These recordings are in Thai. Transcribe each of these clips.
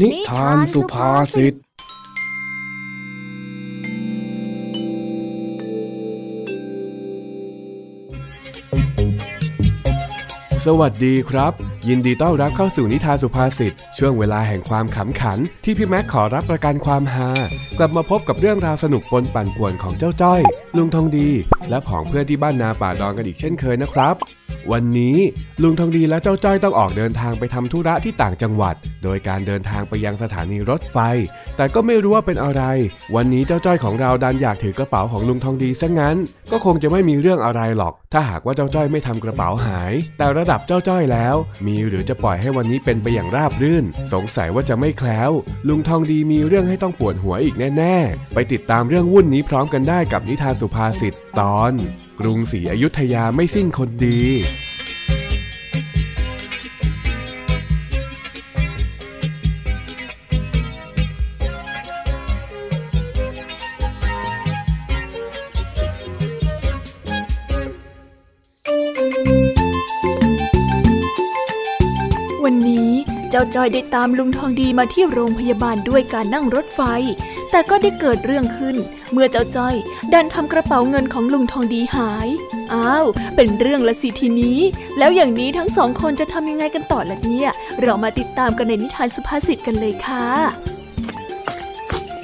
นิทานสุภาษิตสวัสดีครับยินดีต้อนรับเข้าสู่นิทานสุภาษิตช่วงเวลาแห่งความขำขันที่พี่แม็กขอรับประกันความฮากลับมาพบกับเรื่องราวสนุกปนปั่นป่วนของเจ้าจ้อยลุงทองดีและผองเพื่อนที่บ้านนาป่าดอนกันอีกเช่นเคยนะครับวันนี้ลุงทองดีและเจ้าจ้อยต้องออกเดินทางไปทำธุระที่ต่างจังหวัดโดยการเดินทางไปยังสถานีรถไฟแต่ก็ไม่รู้ว่าเป็นอะไรวันนี้เจ้าจ้อยของเราดันอยากถือกระเป๋าของลุงทองดีซะงั้นก็คงจะไม่มีเรื่องอะไรหรอกถ้าหากว่าเจ้าจ้อยไม่ทำกระเป๋าหายแต่ระดับเจ้าจ้อยแล้วมีหรือจะปล่อยให้วันนี้เป็นไปอย่างราบรื่นสงสัยว่าจะไม่แคล้วลุงทองดีมีเรื่องให้ต้องปวดหัวอีกแน่ๆไปติดตามเรื่องวุ่นนี้พร้อมกันได้กับนิทานสุภาษิตตอนกรุงศรีอยุธยาไม่สิ้นคนดีเจ้าจ้อยได้ตามลุงทองดีมาที่โรงพยาบาลด้วยการนั่งรถไฟแต่ก็ได้เกิดเรื่องขึ้นเมื่อเจ้าจ้อยดันทำกระเป๋าเงินของลุงทองดีหายอ้าวเป็นเรื่องละสิทีนี้แล้วอย่างนี้ทั้งสองคนจะทำยังไงกันต่อละเนี่ยเรามาติดตามกันในนิทานสุภาษิตกันเลยค่ะ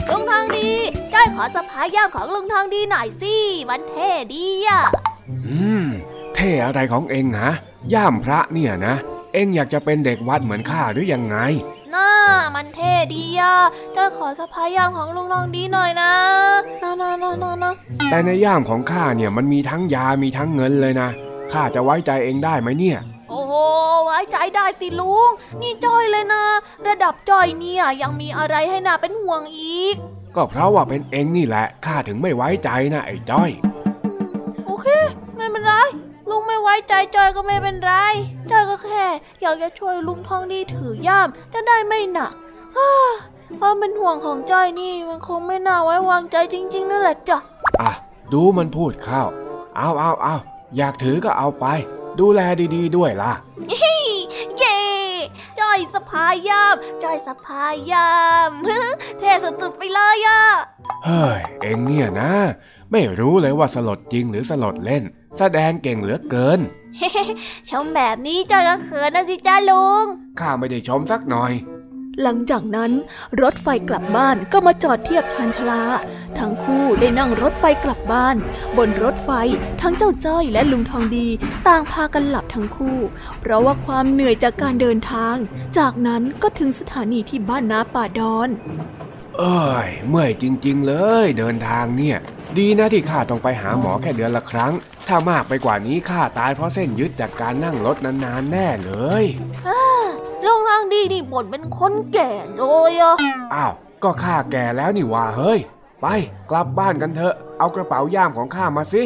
ลุงทองดีจ้อยขอสะพายย่ามของลุงทองดีหน่อยสิมันเท่ดีอ่ะเท่อะไรของเองนะย่ามพระเนี่ยนะเอ็งอยากจะเป็นเด็กวัดเหมือนข้าหรือยังไงน่ามันเท่ดีอ่ะจ้อยขอสะพายย่ามของลุงทองดีหน่อยนะนะแต่ในย่ามของข้าเนี่ยมันมีทั้งยามีทั้งเงินเลยนะข้าจะไว้ใจเอ็งได้ไหมเนี่ยโอ้โหไว้ใจได้สิลุงนี่จ้อยเลยนะระดับจ้อยเนี่ยยังมีอะไรให้น่าเป็นห่วงอีกก็เพราะว่าเป็นเอ็งนี่แหละข้าถึงไม่ไว้ใจนะไอ้จ้อยโอเคไม่เป็นไรลุงไม่ไว้ใจจ้อยก็ไม่เป็นไรจ้อยก็แค่อยากจะช่วยลุงทองดีถือย่ามจะได้ไม่หนักเพราะเป็นห่วงของจ้อยนี่มันคงไม่น่าไว้วางใจจริงๆนั่นแหละจ้ะอ่ะดูมันพูดเข้าเอาอยากถือก็เอาไปดูแลดีๆด้วยล่ะเย่จ้อยสะพายย่ามจ้อยสะพายย่ามเท่สุดๆไปเลยอ่ะเฮ้ยเอ็งเนี่ยนะไม่รู้เลยว่าสลดจริงหรือสลดเล่นแสดงเก่งเหลือเกินชมแบบนี้จ้อยก็เขินนะสิจ้าลุงข้าไม่ได้ชมสักหน่อยหลังจากนั้นรถไฟกลับบ้านก็มาจอดเทียบชานชลาทั้งคู่ได้นั่งรถไฟกลับบ้านบนรถไฟทั้งเจ้าจ้อยและลุงทองดีต่างพากันหลับทั้งคู่เพราะว่าความเหนื่อยจากการเดินทางจากนั้นก็ถึงสถานีที่บ้านนาป่าดอนเอ้ยเมื่อยจริงๆเลยเดินทางเนี่ยดีนะที่ข้าต้องไปหาหมอแค่เดือนละครั้งถ้ามากไปกว่านี้ข้าตายเพราะเส้นยึดจากการนั่งรถนานๆแน่เลยลุงทองดีนี่บ่นเป็นคนแก่เลยอ่ะอ้าวก็ข้าแก่แล้วนี่ว่าเฮ้ยไปกลับบ้านกันเถอะเอากระเป๋าย่ามของข้ามาสิ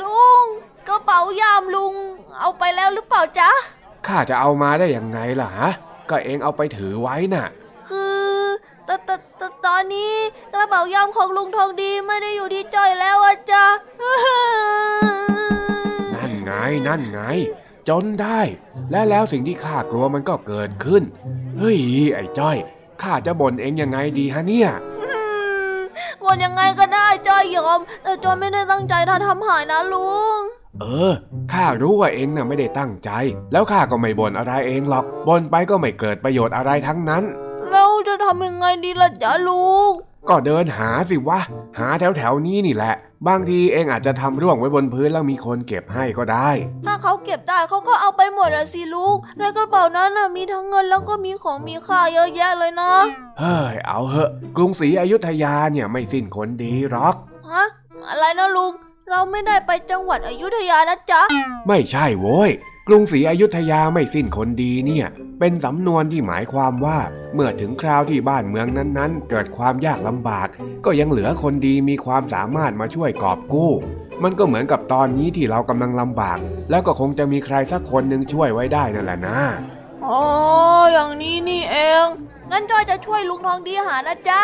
ลุงกระเป๋าย่ามลุงเอาไปแล้วหรือเปล่าจ๊ะข้าจะเอามาได้ยังไงล่ะฮะก็เองเอาไปถือไว้น่ะคือตอนนี้กระเป๋าย่ามของลุงทองดีไม่ได้อยู่ที่จ้อยแล้วอ่ะจ๊ะนั่นไงจนได้แล้วสิ่งที่ข้ากลัวมันก็เกิดขึ้นเฮ้ยไอ้จ้อยข้าจะบ่นเองยังไงดีฮะเนี่ยบ่นยังไงก็ได้จ้อยยอมแต่จ้อยไม่ได้ตั้งใจทำหายนะลุงข้ารู้ว่าเองน่ะไม่ได้ตั้งใจแล้วข้าก็ไม่บ่นอะไรเองหรอกบ่นไปก็ไม่เกิดประโยชน์อะไรทั้งนั้นแล้วจะทำยังไงดีล่ะจ๊ะลุงก็เดินหาสิวะหาแถวนี้นี่แหละบางทีเองอาจจะทำร่วงไว้บนพื้นแล้วมีคนเก็บให้ก็ได้ถ้าเขาเก็บได้เขาก็เอาไปหมดอะสิลุงในกระเป๋านั้นน่ะมีทั้งเงินแล้วก็มีของมีค่าเยอะแยะเลยนะเฮ้ยเอาเหอะกรุงศรีอยุธยาเนี่ยไม่สิ้นคนดีหรอกฮะอะไรนะลุงเราไม่ได้ไปจังหวัดอยุธยานะจ๊ะไม่ใช่โว้ยกรุงศรีอยุธยาไม่สิ้นคนดีเนี่ยเป็นสำนวนที่หมายความว่าเมื่อถึงคราวที่บ้านเมืองนั้นๆเกิดความยากลำบากก็ยังเหลือคนดีมีความสามารถมาช่วยกอบกู้มันก็เหมือนกับตอนนี้ที่เรากำลังลำบากแล้วก็คงจะมีใครสักคนหนึ่งช่วยไว้ได้นั่นแหละนะอ๋ออย่างนี้นี่เองงั้นจ้อยจะช่วยลุงทองดีหานะจ๊ะ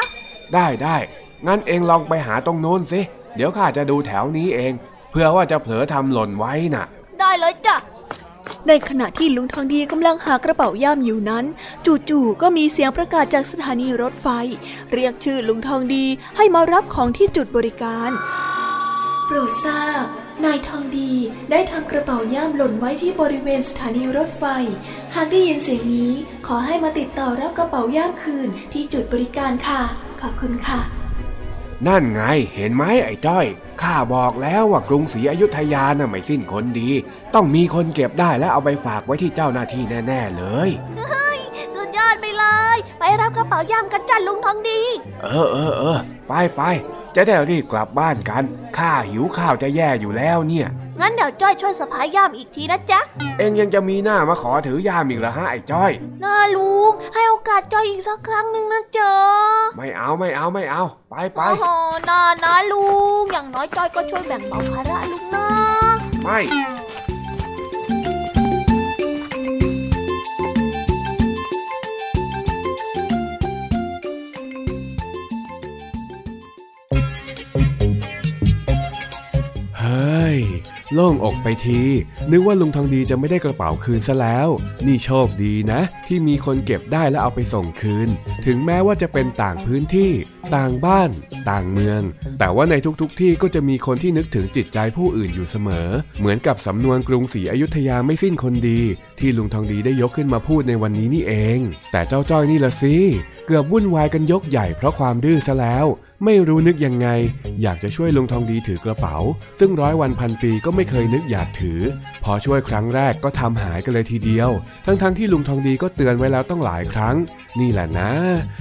ได้งั้นเองลองไปหาตรงโน้นสิเดี๋ยวข้าจะดูแถวนี้เอง เพื่อว่าจะเผลอทำหล่นไว้น่ะได้เลยจ้ะในขณะที่ลุงทองดีกำลังหากระเป๋าย่ามอยู่นั้นจู่ๆก็มีเสียงประกาศจากสถานีรถไฟเรียกชื่อลุงทองดีให้มารับของที่จุดบริการโปรดทราบนายทองดีได้ทำกระเป๋าย่ามหล่นไว้ที่บริเวณสถานีรถไฟหากได้ยินเสียงนี้ขอให้มาติดต่อรับกระเป๋าย่ามคืนที่จุดบริการค่ะขอบคุณค่ะนั่นไงเห็นไหมไอ้จ้อยข้าบอกแล้วว่ากรุงศรีอยุธยาน่ะไม่สิ้นคนดีต้องมีคนเก็บได้และเอาไปฝากไว้ที่เจ้าหน้าที่แน่ๆเลยเฮ้ยสุดยอดไปเลยไปรับกระเป๋าย่ามกันจ้ะลุงทองดีเออไปจะได้รีบกลับบ้านกันข้าหิวข้าวจะแย่อยู่แล้วเนี่ยงั้นเดี๋ยวจ้อยช่วยสะพายย่ามอีกทีนะจ๊ะเอ็งยังจะมีหน้ามาขอถือย่ามอีกเหรอฮะไอ้จ้อยน่าลุงให้โอกาสจ้อยอีกสักครั้งหนึ่งนะจ๊ะไม่เอาไปโอ้โหน่าลุงอย่างน้อยจ้อยก็ช่วยแบ่งเบาภาระลุงนะไม่โล่งอกไปทีนึกว่าลุงทองดีจะไม่ได้กระเป๋าคืนซะแล้วนี่โชคดีนะที่มีคนเก็บได้แล้วเอาไปส่งคืนถึงแม้ว่าจะเป็นต่างพื้นที่ต่างบ้านต่างเมืองแต่ว่าในทุกๆที่ก็จะมีคนที่นึกถึงจิตใจผู้อื่นอยู่เสมอเหมือนกับสำนวนกรุงศรีอยุธยาไม่สิ้นคนดีที่ลุงทองดีได้ยกขึ้นมาพูดในวันนี้นี่เองแต่เจ้าจ้อยนี่ละสิเกือบวุ่นวายกันยกใหญ่เพราะความดื้อซะแล้วไม่รู้นึกยังไงอยากจะช่วยลุงทองดีถือกระเป๋าซึ่ง100 วันพันปีก็ไม่เคยนึกอยากถือพอช่วยครั้งแรกก็ทำหายกันเลยทีเดียวทั้งที่ลุงทองดีก็เตือนไว้แล้วต้องหลายครั้งนี่แหละนะ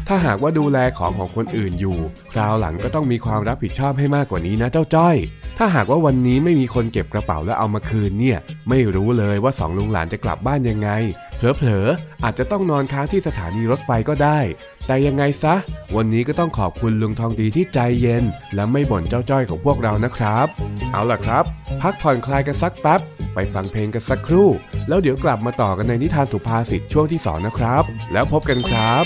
ถ้าหากว่าดูแลของคนอื่นอยู่คราวหลังก็ต้องมีความรับผิดชอบให้มากกว่านี้นะเจ้าจ้อยถ้าหากว่าวันนี้ไม่มีคนเก็บกระเป๋าแล้วเอามาคืนเนี่ยไม่รู้เลยว่า2ลุงหลานจะกลับบ้านยังไงเผลออาจจะต้องนอนค้างที่สถานีรถไฟก็ได้แต่ยังไงซะวันนี้ก็ต้องขอบคุณลุงทองดีที่ใจเย็นและไม่บ่นเจ้าจ้อยของพวกเรานะครับเอาล่ะครับพักผ่อนคลายกันสักแป๊บไปฟังเพลงกันสักครู่แล้วเดี๋ยวกลับมาต่อกันในนิทานสุภาษิตช่วงที่2นะครับแล้วพบกันครับ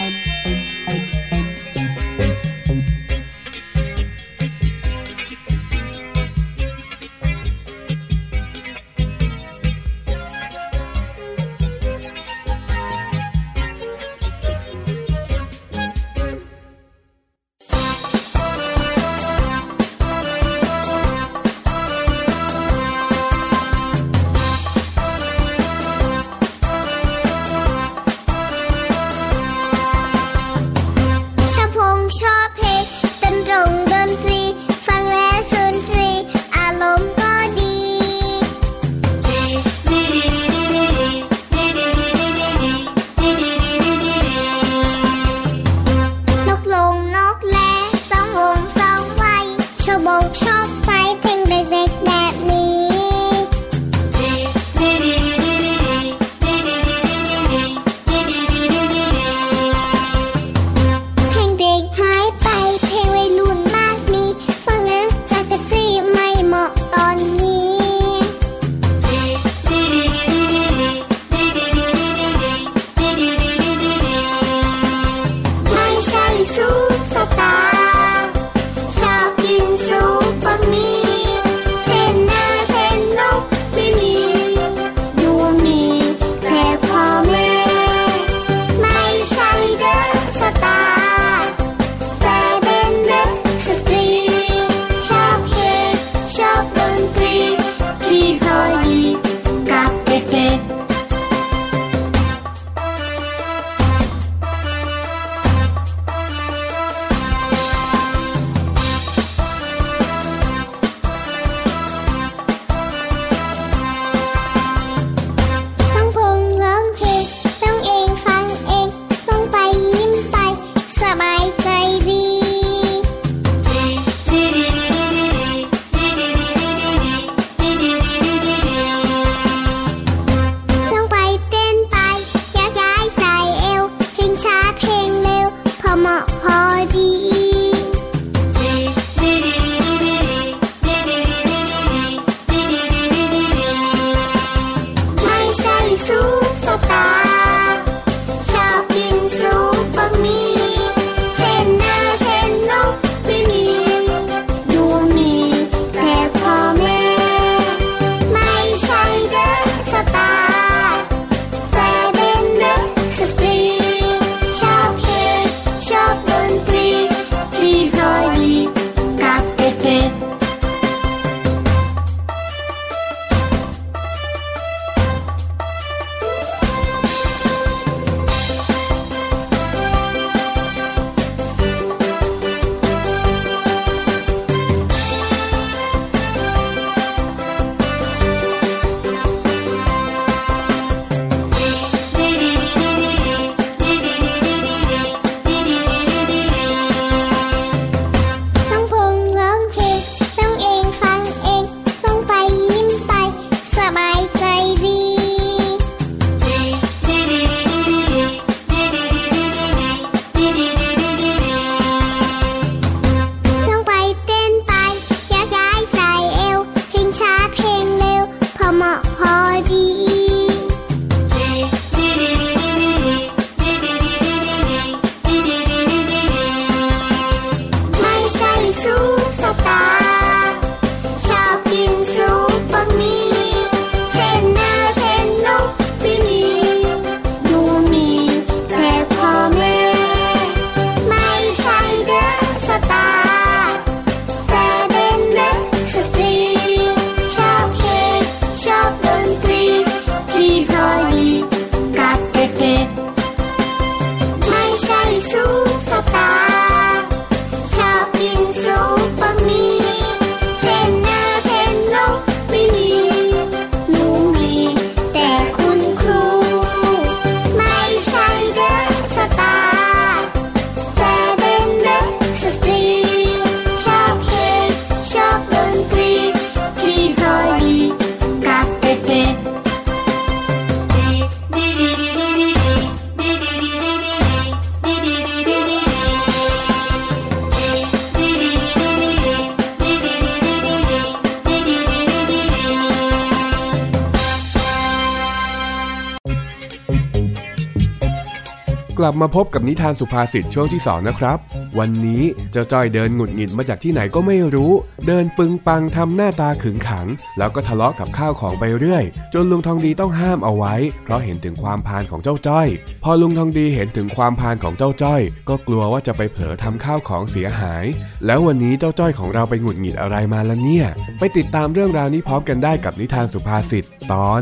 ลับมาพบกับนิทานสุภาษิตช่วงที่2นะครับวันนี้เจ้าจ้อยเดินหงุดหงิดมาจากที่ไหนก็ไม่รู้เดินปึงปังทำหน้าตาขึงขังแล้วก็ทะเลาะกับข้าวของไปเรื่อยจนลุงทองดีต้องห้ามเอาไว้เพราะเห็นถึงความพาลของเจ้าจ้อยพอลุงทองดีเห็นถึงความพาลของเจ้าจ้อยก็กลัวว่าจะไปเผลอทำข้าวของเสียหายแล้ววันนี้เจ้าจ้อยของเราไปหงุดหงิดอะไรมาล่ะเนี่ยไปติดตามเรื่องราวนี้พร้อมกันได้กับนิทานสุภาษิตตอน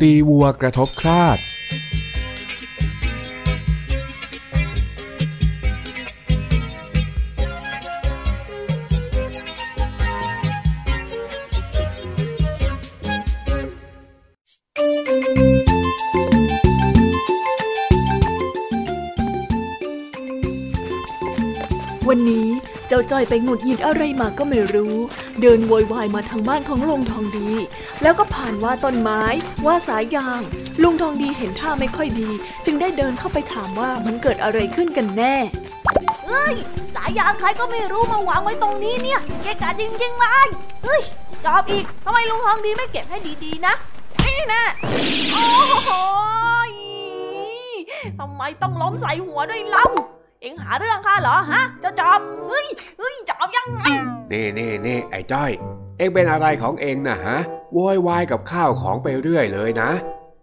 ตีวัวกระทบคราดวันนี้เจ้าจ้อยไปหงุดหงิดอะไรมาก็ไม่รู้เดินโวยวายมาทางบ้านของลุงทองดีแล้วก็ผ่านว่าต้นไม้ว่าสายยางลุงทองดีเห็นท่าไม่ค่อยดีจึงได้เดินเข้าไปถามว่ามันเกิดอะไรขึ้นกันแน่เฮ้ยสายยางใครก็ไม่รู้มาวางไว้ตรงนี้เนี่ยเกะกะจริงๆเลยเฮ้ยจอบอีกทำไมลุงทองดีไม่เก็บให้ดีๆนะนี่นะโอ้โหทำไมต้องล้มใส่หัวด้วยเล่าเอ็งหาเรื่องข้าเหรอฮะเจ้าจอบเฮ้ยจอบยังไงนี่ไอ้จ้อยเอ็งเป็นอะไรของเอ็งนะฮะโวยวายกับข้าวของไปเรื่อยเลยนะ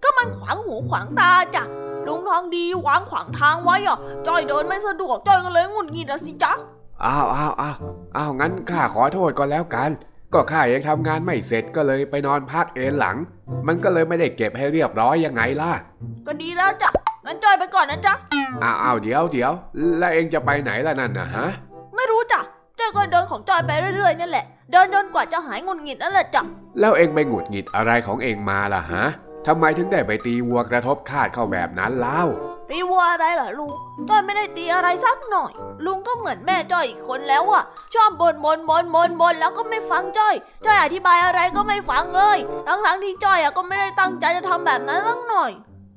ก็มันขวางหูขวางตาจ้ะลุงทองดีวางขวางทางไว้อ่ะจ้อยเดินไม่สะดวกจ้อยก็เลยหงุดหงิดอ่ะสิจ๊ะอ้าวงั้นข้าขอโทษก็แล้วกันก็ข้ายังทำงานไม่เสร็จก็เลยไปนอนพักเอนหลังมันก็เลยไม่ได้เก็บให้เรียบร้อยยังไงล่ะก็ดีแล้วจ้ะงั้นจ้อยไปก่อนนะจ๊ะอ้าวเดี๋ยวแล้วเองจะไปไหนล่ะนั่นนะฮะไม่รู้จ้ะจ้อยก็เดินของจ้อยไปเรื่อยๆนั่นแหละเดินจนกว่าจะหายหงุดหงิดนั่นแหละจ้ะแล้วเองไปหงุดหงิดอะไรของเองมาล่ะฮะทำไมถึงได้ไปตีวัวกระทบคาดเข้าแบบนั้นเล่าตีวัวอะไรเหรอลุงจ้อยไม่ได้ตีอะไรสักหน่อยลุงก็เหมือนแม่จ้อยอีกคนแล้วอ่ะชอบบ่นแล้วก็ไม่ฟังจ้อยอธิบายอะไรก็ไม่ฟังเลยทั้งที่จ้อยก็ไม่ได้ตั้งใจจะทำแบบนั้นสักหน่อย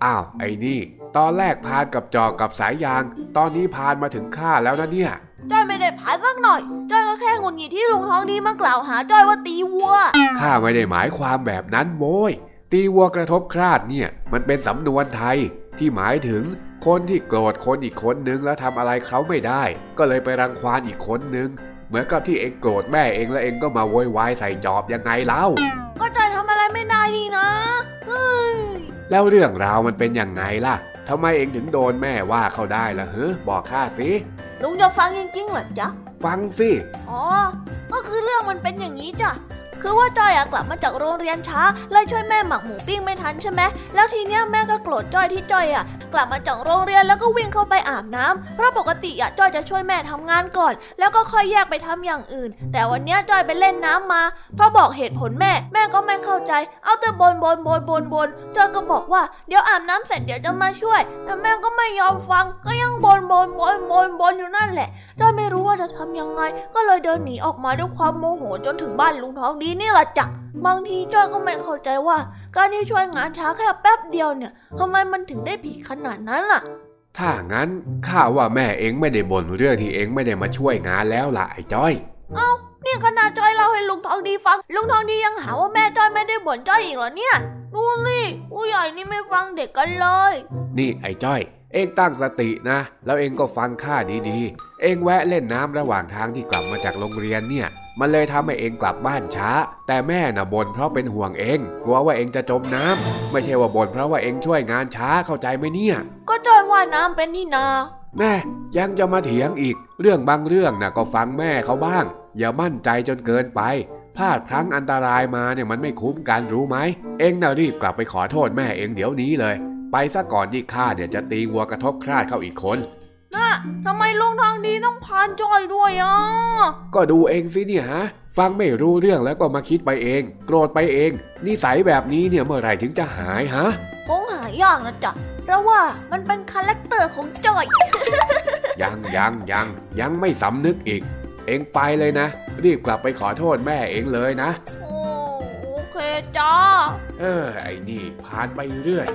อ้าวไอ้นี่ตอนแรกพานกับจอกกับสายยางตอนนี้พานมาถึงข้าแล้วนะเนี่ยจ้อยไม่ได้พานสักหน่อยจ้อยก็แค่หงุดหงิดที่ลุงทองดีมากล่าวหาจ้อยว่าตีวัวข้าไม่ได้หมายความแบบนั้นโว้ยตีวัวกระทบคราดเนี่ยมันเป็นสำนวนไทยที่หมายถึงคนที่โกรธคนอีกคนนึงแล้วทำอะไรเขาไม่ได้ก็เลยไปรังควานอีกคนนึงเหมือนกับที่เองโกรธแม่เองแล้วเองก็มาโวยวายใส่จอบยังไงเล่าก็จ้อยทำอะไรไม่ได้นี่นะแล้วเรื่องราวมันเป็นยังไงล่ะทำไมเองถึงโดนแม่ว่าเขาได้ล่ะเฮ้อบอกข้าสิลุงจะฟังจริงๆเหรอจ๊ะฟังสิอ๋อก็คือเรื่องมันเป็นอย่างนี้จ้ะคือว่าจ้อยกลับมาจากโรงเรียนช้าเลยช่วยแม่หมักหมูปิ้งไม่ทันใช่ไหมแล้วทีเนี้ยแม่ก็โกรธจ้อยที่จ้อยกลับมาจากโรงเรียนแล้วก็วิ่งเข้าไปอาบน้ำเพราะปกติจ้อยจะช่วยแม่ทำงานก่อนแล้วก็ค่อยแยกไปทำอย่างอื่นแต่วันเนี้ยจ้อยไปเล่นน้ำมาพอบอกเหตุผลแม่ก็ไม่เข้าใจเอาแต่บ่นจ้อยก็บอกว่าเดี๋ยวอาบน้ำเสร็จเดี๋ยวจะมาช่วยแต่แม่ก็ไม่ยอมฟังก็ยังบ่นอยู่นั่นแหละจ้อยไม่รู้ว่าจะทำยังไงก็เลยเดินหนีออกมาด้วยความโมโหจนถึงบ้านลุงทองดีนี่แหละจ้ะบางทีจ้อยก็ไม่เข้าใจว่าการที่ช่วยงานช้าแค่แป๊บเดียวเนี่ยทำไมมันถึงได้ผิดขนาดนั้นล่ะถ้างั้นข้าว่าแม่เองไม่ได้บ่นเรื่องที่เองไม่ได้มาช่วยงานแล้วล่ะไอ้จ้อยเอ้านี่ขนาดจ้อยเล่าให้ลุงทองดีฟังลุงทองดียังหาว่าแม่จ้อยไม่ได้บ่นจ้อยอีกเหรอเนี่ยดูสิผู้ใหญ่นี่ไม่ฟังเด็กกันเลยนี่ไอ้จ้อยเองตั้งสตินะแล้วเองก็ฟังข้าดีๆเองแวะเล่นน้ำระหว่างทางที่กลับมาจากโรงเรียนเนี่ยมันเลยทำให้เองกลับบ้านช้าแต่แม่น่ะบ่นเพราะเป็นห่วงเองกลัวว่าเองจะจมน้ำไม่ใช่ว่าบ่นเพราะว่าเองช่วยงานช้าเข้าใจไหมเนี่ยก็จ้อยว่าน้ำเป็นนี่นาแม่ยังจะมาเถียงอีกเรื่องบางเรื่องน่ะก็ฟังแม่เขาบ้างอย่ามั่นใจจนเกินไปพลาดพลั้งอันตรายมาเนี่ยมันไม่คุ้มกันรู้ไหมเองน่ะรีบกลับไปขอโทษแม่เองเดี๋ยวนี้เลยไปซะก่อนที่ข้าเนี่ยจะตีวัวกระทบคราดเข้าอีกคนน่ะทำไมลุงทองดีต้องพานจ้อยด้วยก็ดูเองสิเนี่ยฮะฟังไม่รู้เรื่องแล้วก็มาคิดไปเองโกรธไปเองนิสัยแบบนี้เนี่ยเมื่อไหร่ถึงจะหายฮะคงหายยากนะจ๊ะเพราะว่ามันเป็นคาแรคเตอร์ของจ้อย ยังไม่สำนึกอีกเองไปเลยนะรีบกลับไปขอโทษแม่เองเลยนะโอเคจ้าไอ้นี่พานไปเรื่อย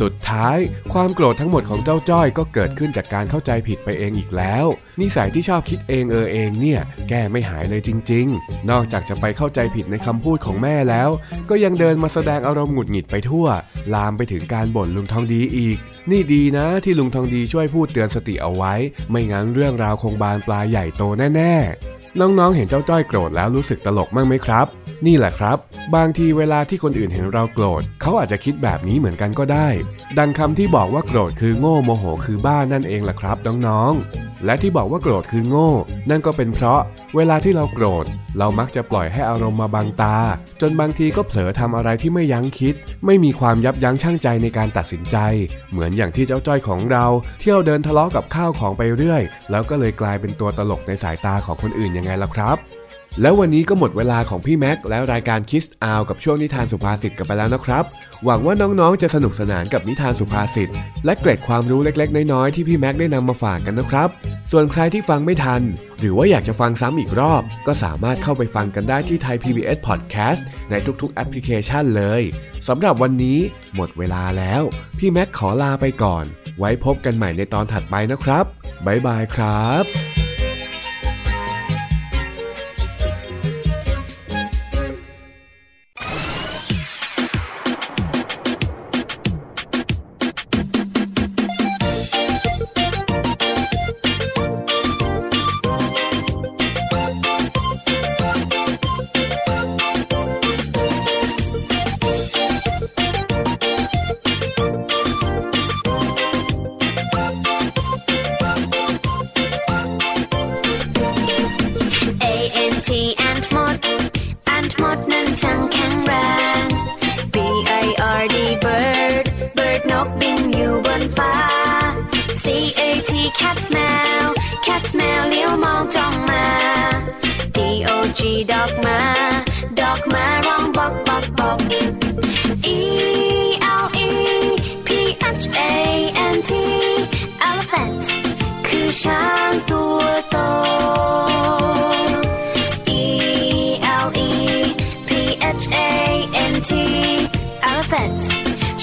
สุดท้ายความโกรธทั้งหมดของเจ้าจ้อยก็เกิดขึ้นจากการเข้าใจผิดไปเองอีกแล้วนิสัยที่ชอบคิดเองเองเนี่ยแก้ไม่หายเลยจริงๆนอกจากจะไปเข้าใจผิดในคำพูดของแม่แล้วก็ยังเดินมาแสดงอารมณ์หงุดหงิดไปทั่วลามไปถึงการบ่นลุงทองดีอีกนี่ดีนะที่ลุงทองดีช่วยพูดเตือนสติเอาไว้ไม่งั้นเรื่องราวคงบานปลายใหญ่โตแน่ๆน้องๆเห็นเจ้าจ้อยโกรธแล้วรู้สึกตลกมั้งไหมครับนี่แหละครับบางทีเวลาที่คนอื่นเห็นเราโกรธเขาอาจจะคิดแบบนี้เหมือนกันก็ได้ดังคำที่บอกว่าโกรธคือโง่โมโหคือบ้านั่นเองล่ะครับน้องๆและที่บอกว่าโกรธคือโง่นั่นก็เป็นเพราะเวลาที่เราโกรธเรามักจะปล่อยให้อารมณ์มาบังตาจนบางทีก็เผลอทำอะไรที่ไม่ยั้งคิดไม่มีความยับยั้งชั่งใจในการตัดสินใจเหมือนอย่างที่เจ้าจ้อยของเราเที่ยวเดินทะเลาะกับข้าวของไปเรื่อยแล้วก็เลยกลายเป็นตัวตลกในสายตาของคนอื่นยังไงล่ะครับแล้ววันนี้ก็หมดเวลาของพี่แม็กแล้วรายการคิสอาวกับช่วงนิทานสุภาษิตกันไปแล้วนะครับหวังว่าน้องๆจะสนุกสนานกับนิทานสุภาษิตและเกร็ดความรู้เล็กๆน้อยๆที่พี่แม็กได้นำมาฝากกันนะครับส่วนใครที่ฟังไม่ทันหรือว่าอยากจะฟังซ้ำอีกรอบก็สามารถเข้าไปฟังกันได้ที่ไทย PBS Podcast ในทุกๆแอปพลิเคชันเลยสำหรับวันนี้หมดเวลาแล้วพี่แม็กขอลาไปก่อนไว้พบกันใหม่ในตอนถัดไปนะครับบ๊ายบายครับ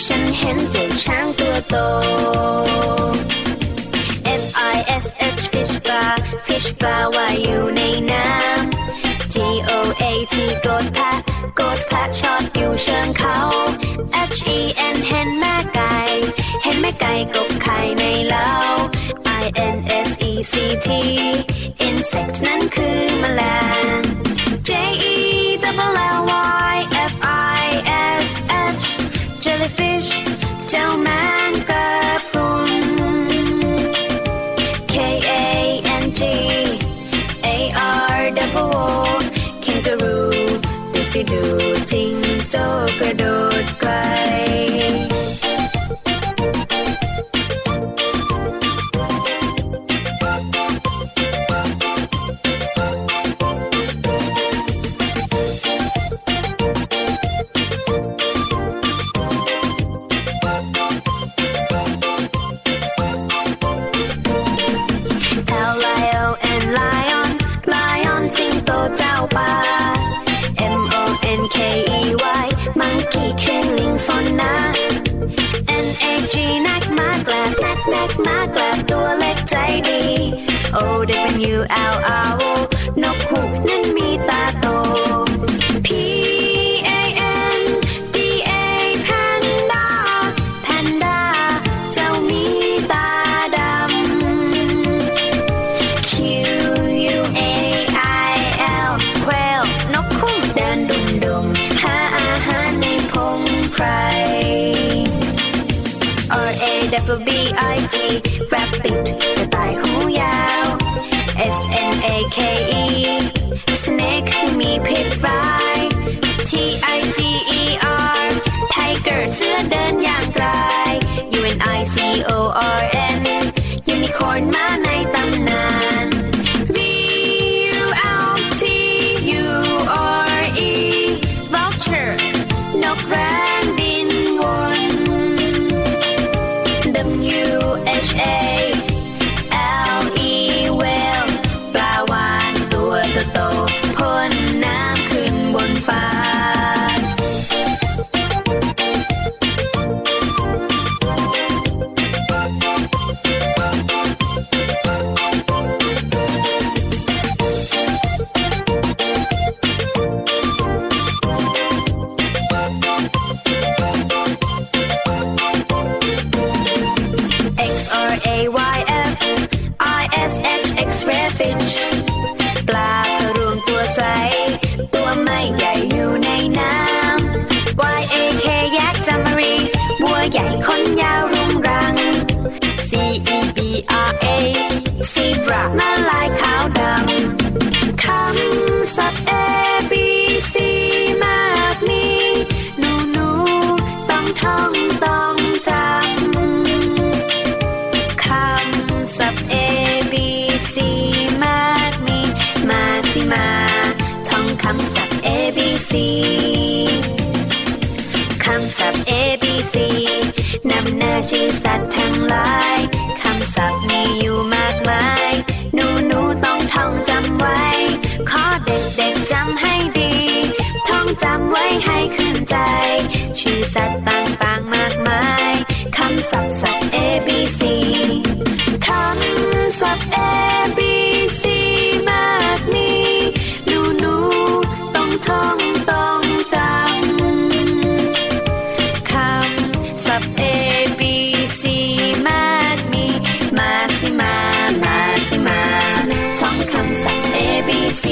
ฉันเห็นเจ้าช้างตัวโต Fish fish bar fish bar ว่าอยู่ในน้ำ GOAT กดแพะชอดอยู่เชิงเขา HEN เห็นแม่ไก่กบไข่ในเล้า INSECT insect นั้นคือแมลง JELLYFISH jellyfish เจ้าแมงกะพรุน KANGARWO kangaroo ดูสิดูจิงโจ้กระโดดไกลMagpie ตัวเล็กใจดี OWLRO นกฮูกนั้นมีตาโต PANDA Pandaเจ้ามีตาดำ QUAIL Quail นกคุ้มเดินดุ่มๆหาอาหารในพงไพร RABBIT Rabbit กระต่ายหูยาว SNAKE Snake มีพิษร้าย TIGER Tiger เสือเดินอย่างไกล UNICORN Unicorn มาในตำนาน VULTURE Vulture นกแร้A L E whale ปลาวาฬตัว A zebra แม่ลายขาวดำคำศัพท์ A B C มากมีหนูหนูต้องท่องต้องจำคำศัพท์ A B C มากมีมาสิมาท่องคำศัพท์ A B C คำศัพท์ A B C นำหน้าชื่อสัตว์ทั้งหลายศัพท์มีอยู่มากมายหนูหนูต้องท่องจำไว้ขอเด็กเด็กจำให้ดีท่องจำไว้ให้ขึ้นใจชื่อสัตว์ต่างๆมากมายคำศัพท์A B C คำศัพท์ A B C มากมีหนูหนูต้องท่องต้องจำคำศัพท์ A B C มากมีมาสิมามาสิมาท่องคำศัพท์ A B C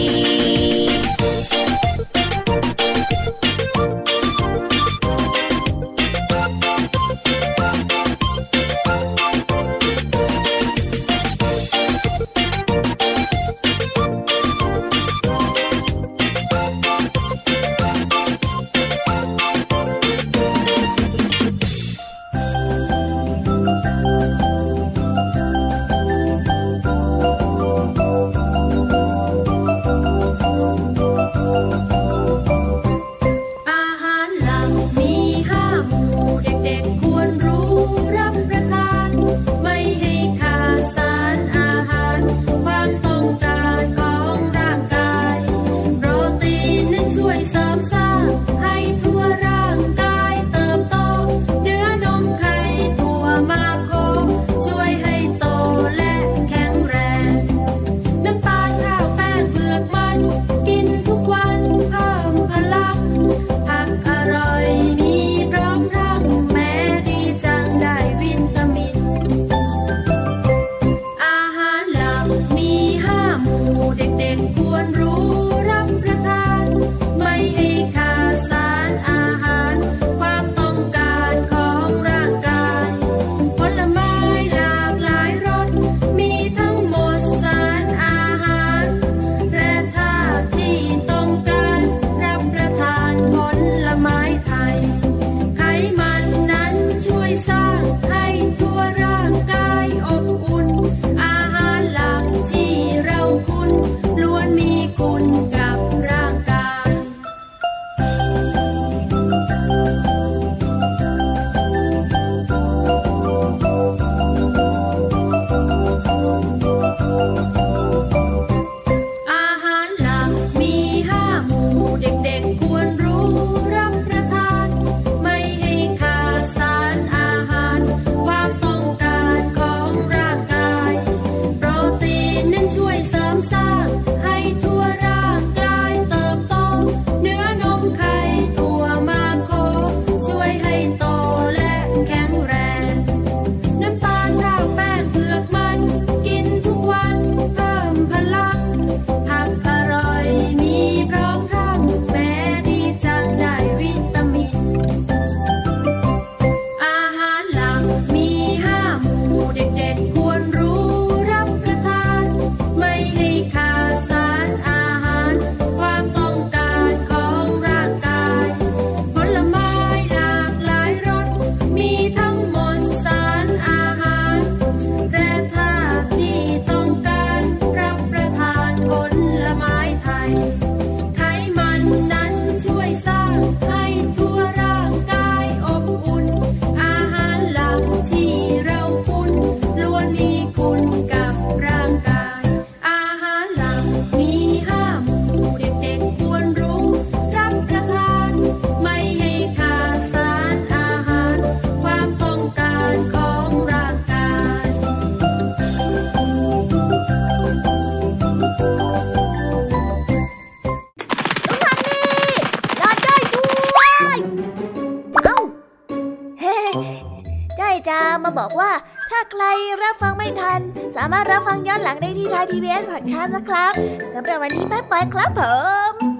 สามารถรับฟังย้อนหลังได้ที่ไทย PBS Podcast นะครับสำหรับวันนี้บ๊ายบายครับผม